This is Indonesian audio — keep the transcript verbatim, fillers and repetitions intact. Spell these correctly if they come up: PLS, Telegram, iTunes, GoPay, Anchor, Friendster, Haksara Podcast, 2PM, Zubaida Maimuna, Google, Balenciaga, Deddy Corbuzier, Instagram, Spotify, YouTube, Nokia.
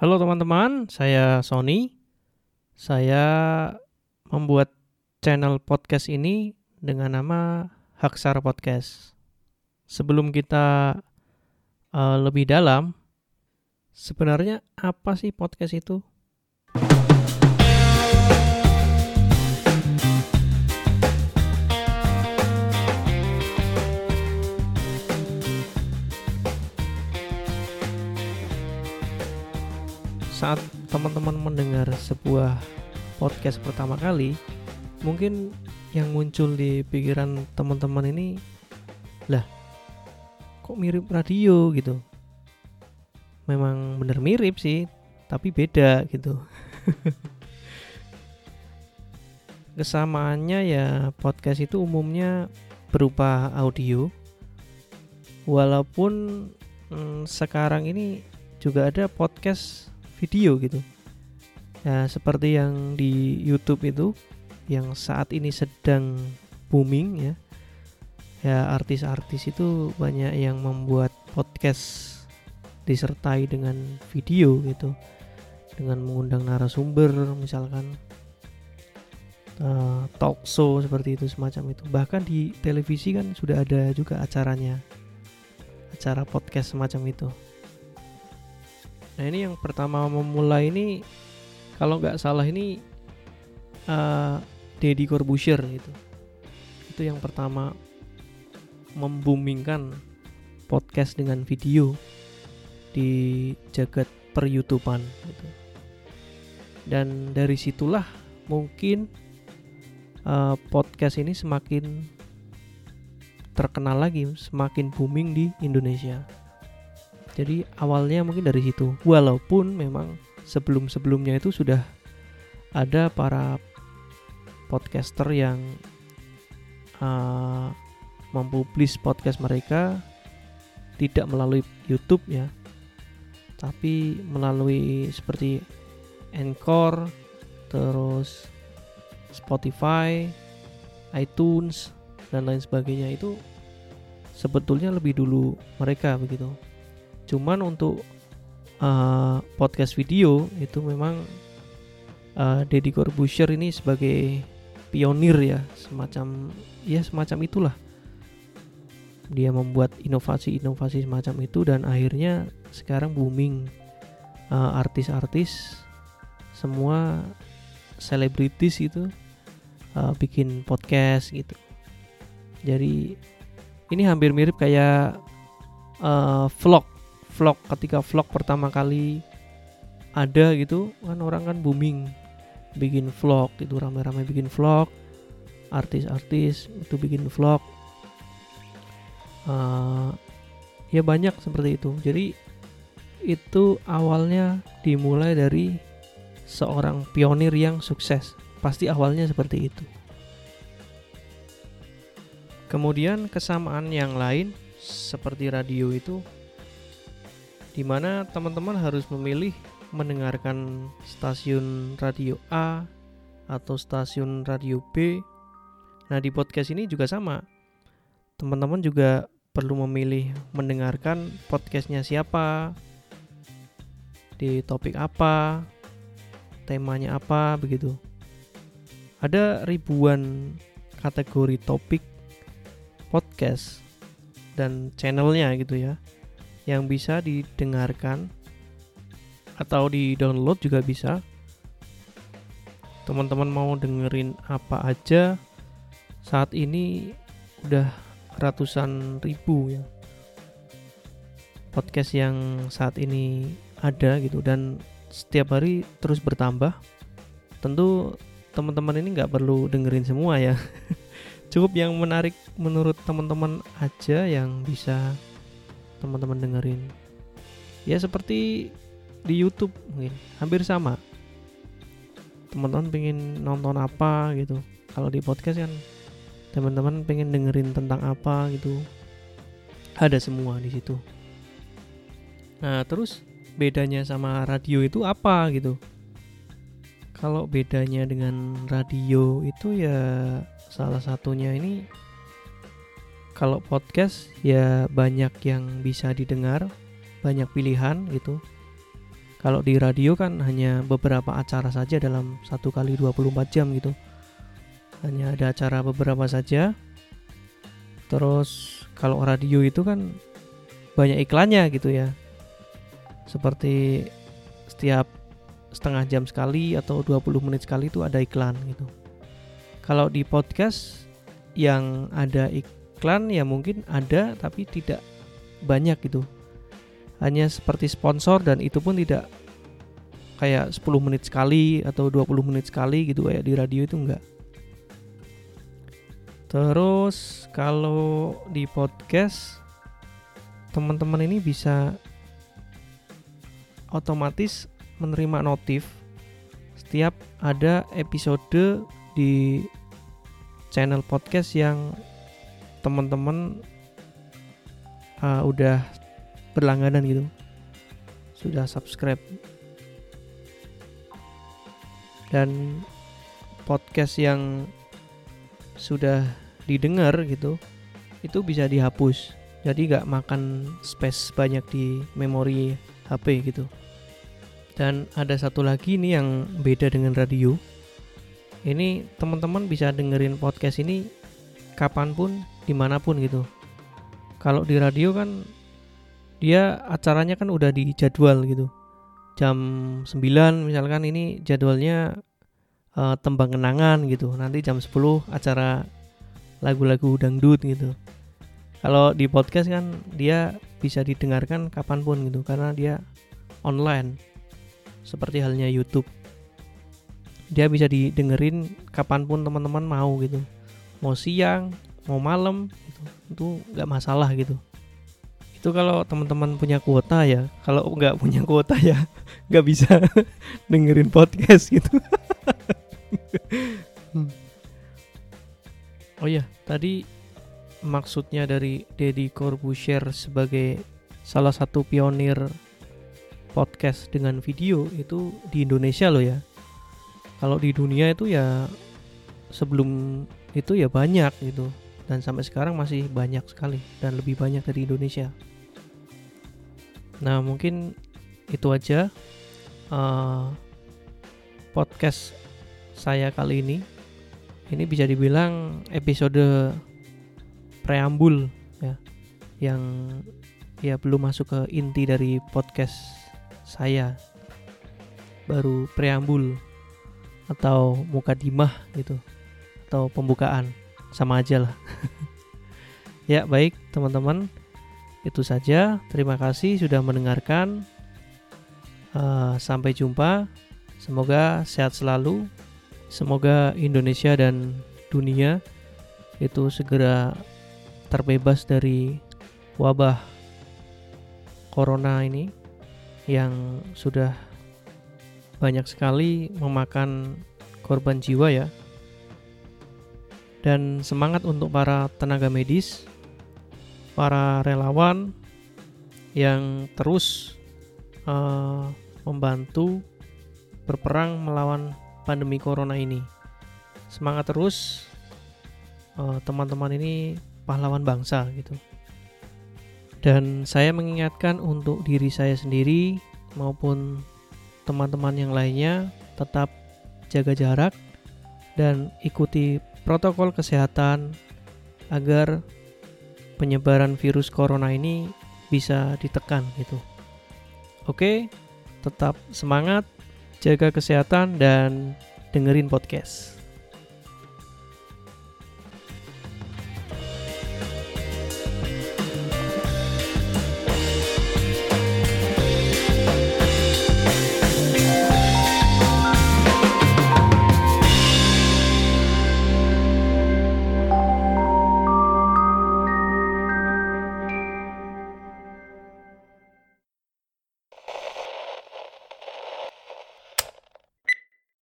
Halo teman-teman, saya Sony. Saya membuat channel podcast ini dengan nama Haksara Podcast. Sebelum kita uh, lebih dalam, sebenarnya apa sih podcast itu? Saat teman-teman mendengar sebuah podcast pertama kali, mungkin yang muncul di pikiran teman-teman ini, lah, kok mirip radio gitu. Memang benar mirip sih, tapi beda gitu. Kesamaannya ya, podcast itu umumnya berupa audio. Walaupun hmm, sekarang ini juga ada podcast video gitu ya, seperti yang di YouTube itu yang saat ini sedang booming ya. Ya, artis-artis itu banyak yang membuat podcast disertai dengan video gitu, dengan mengundang narasumber misalkan, uh, talk show seperti itu, semacam itu. Bahkan di televisi kan sudah ada juga acaranya, acara podcast semacam itu. Nah ini yang pertama memulai ini, kalau nggak salah ini uh, Deddy Corbuzier gitu. Itu yang pertama membumingkan podcast dengan video di jagat per YouTubean gitu. Dan dari situlah mungkin uh, podcast ini semakin terkenal lagi, semakin booming di Indonesia. Jadi awalnya mungkin dari situ. Walaupun memang sebelum-sebelumnya itu sudah ada para podcaster yang uh, mempublish podcast mereka tidak melalui YouTube ya, tapi melalui seperti Anchor, terus Spotify, iTunes dan lain sebagainya. Itu sebetulnya lebih dulu mereka begitu. Cuman untuk uh, podcast video itu memang uh, Deddy Corbuzier ini sebagai pionir ya, semacam ya semacam itulah. Dia membuat inovasi-inovasi semacam itu dan akhirnya sekarang booming. Uh, artis-artis, semua selebritis itu uh, bikin podcast gitu. Jadi ini hampir mirip kayak uh, vlog. vlog ketika vlog pertama kali ada gitu kan, orang kan booming bikin vlog itu, rame-rame bikin vlog, artis-artis itu bikin vlog, uh, ya banyak seperti itu. Jadi itu awalnya dimulai dari seorang pionir yang sukses, pasti awalnya seperti itu. Kemudian kesamaan yang lain seperti radio itu, di mana teman-teman harus memilih mendengarkan stasiun radio A atau stasiun radio B. Nah, di podcast ini juga sama. Teman-teman juga perlu memilih mendengarkan podcastnya siapa, di topik apa, temanya apa, begitu. Ada ribuan kategori topik podcast dan channelnya gitu ya, yang bisa didengarkan atau di-download juga bisa. Teman-teman mau dengerin apa aja, saat ini udah ratusan ribu ya podcast yang saat ini ada gitu, dan setiap hari terus bertambah. Tentu teman-teman ini nggak perlu dengerin semua ya. Cukup yang menarik menurut teman-teman aja yang bisa teman-teman dengerin. Ya seperti di YouTube mungkin hampir sama. Teman-teman pengen nonton apa gitu. Kalau di podcast kan teman-teman pengen dengerin tentang apa gitu. Ada semua di situ. Nah, terus bedanya sama radio itu apa gitu? Kalau bedanya dengan radio itu ya salah satunya ini, kalau podcast ya banyak yang bisa didengar, banyak pilihan gitu. Kalau di radio kan hanya beberapa acara saja dalam satu kali dua puluh empat jam gitu. Hanya ada acara beberapa saja. Terus kalau radio itu kan banyak iklannya gitu ya. Seperti setiap setengah jam sekali atau dua puluh menit sekali itu ada iklan gitu. Kalau di podcast yang ada iklan ya mungkin ada tapi tidak banyak gitu. Hanya seperti sponsor dan itu pun tidak kayak sepuluh menit sekali atau dua puluh menit sekali gitu kayak di radio itu enggak. Terus kalau di podcast teman-teman ini bisa otomatis menerima notif setiap ada episode di channel podcast yang teman-teman uh, udah berlangganan gitu, sudah subscribe. Dan podcast yang sudah didengar gitu itu bisa dihapus, jadi gak makan space banyak di memori H P gitu. Dan ada satu lagi nih yang beda dengan radio, ini teman-teman bisa dengerin podcast ini kapanpun, dimanapun gitu. Kalau di radio kan dia acaranya kan udah dijadwal gitu. Jam sembilan misalkan ini jadwalnya uh, tembang kenangan gitu. Nanti jam sepuluh acara lagu-lagu dangdut gitu. Kalau di podcast kan dia bisa didengarkan kapanpun gitu karena dia online. Seperti halnya YouTube. Dia bisa didengerin kapanpun teman-teman mau gitu. Mau siang, mau malam gitu. Itu enggak masalah gitu. Itu kalau teman-teman punya kuota ya. Kalau nggak punya kuota ya nggak bisa dengerin podcast gitu. Oh ya, tadi maksudnya dari Deddy Corbuzier sebagai salah satu pionir podcast dengan video itu di Indonesia loh ya. Kalau di dunia itu ya sebelum itu ya banyak gitu. Dan sampai sekarang masih banyak sekali dan lebih banyak dari Indonesia. Nah mungkin itu aja uh, podcast saya kali ini. Ini bisa dibilang episode preambul ya, yang ya belum masuk ke inti dari podcast saya, baru preambul atau mukadimah gitu atau pembukaan, sama aja lah. Ya baik teman-teman, itu saja. Terima kasih sudah mendengarkan. Uh, sampai jumpa. Semoga sehat selalu. Semoga Indonesia dan dunia itu segera terbebas dari wabah corona ini yang sudah banyak sekali memakan korban jiwa ya. Dan semangat untuk para tenaga medis, para relawan yang terus uh, membantu berperang melawan pandemi corona ini. Semangat terus, uh, teman-teman ini pahlawan bangsa gitu. Dan saya mengingatkan untuk diri saya sendiri maupun teman-teman yang lainnya, tetap jaga jarak dan ikuti protokol kesehatan agar penyebaran virus corona ini bisa ditekan gitu. Oke, tetap semangat, jaga kesehatan dan dengerin podcast.